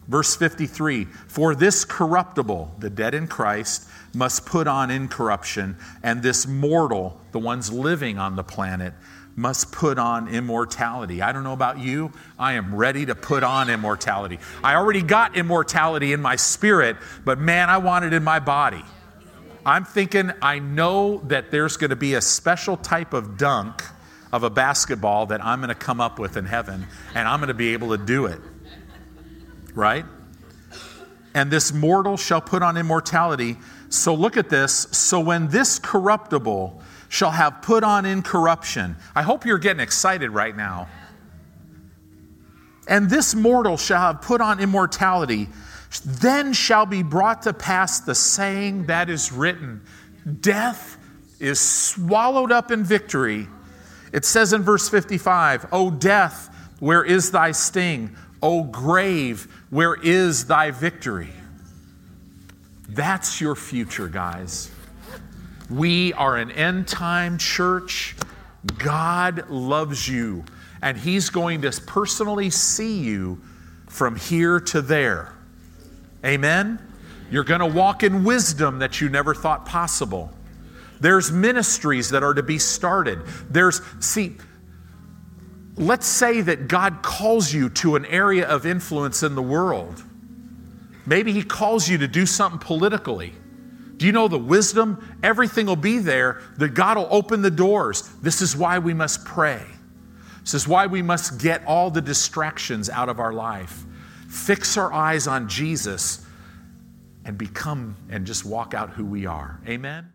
Verse fifty-three, for this corruptible, the dead in Christ, must put on incorruption, and this mortal, the ones living on the planet, must put on immortality. I don't know about you. I am ready to put on immortality. I already got immortality in my spirit, but man, I want it in my body. I'm thinking, I know that there's going to be a special type of dunk of a basketball that I'm going to come up with in heaven, and I'm going to be able to do it. Right? And this mortal shall put on immortality. So look at this. So when this corruptible shall have put on incorruption. I hope you're getting excited right now. And this mortal shall have put on immortality. Then shall be brought to pass the saying that is written. Death is swallowed up in victory. It says in verse fifty-five, O death, where is thy sting? O grave, where is thy victory? That's your future, guys. We are an end-time church. God loves you, and He's going to personally see you from here to there. Amen? You're going to walk in wisdom that you never thought possible. There's ministries that are to be started. There's, see, let's say that God calls you to an area of influence in the world. Maybe He calls you to do something politically. Do you know the wisdom? Everything will be there. That God will open the doors. This is why we must pray. This is why we must get all the distractions out of our life. Fix our eyes on Jesus and become and just walk out who we are. Amen.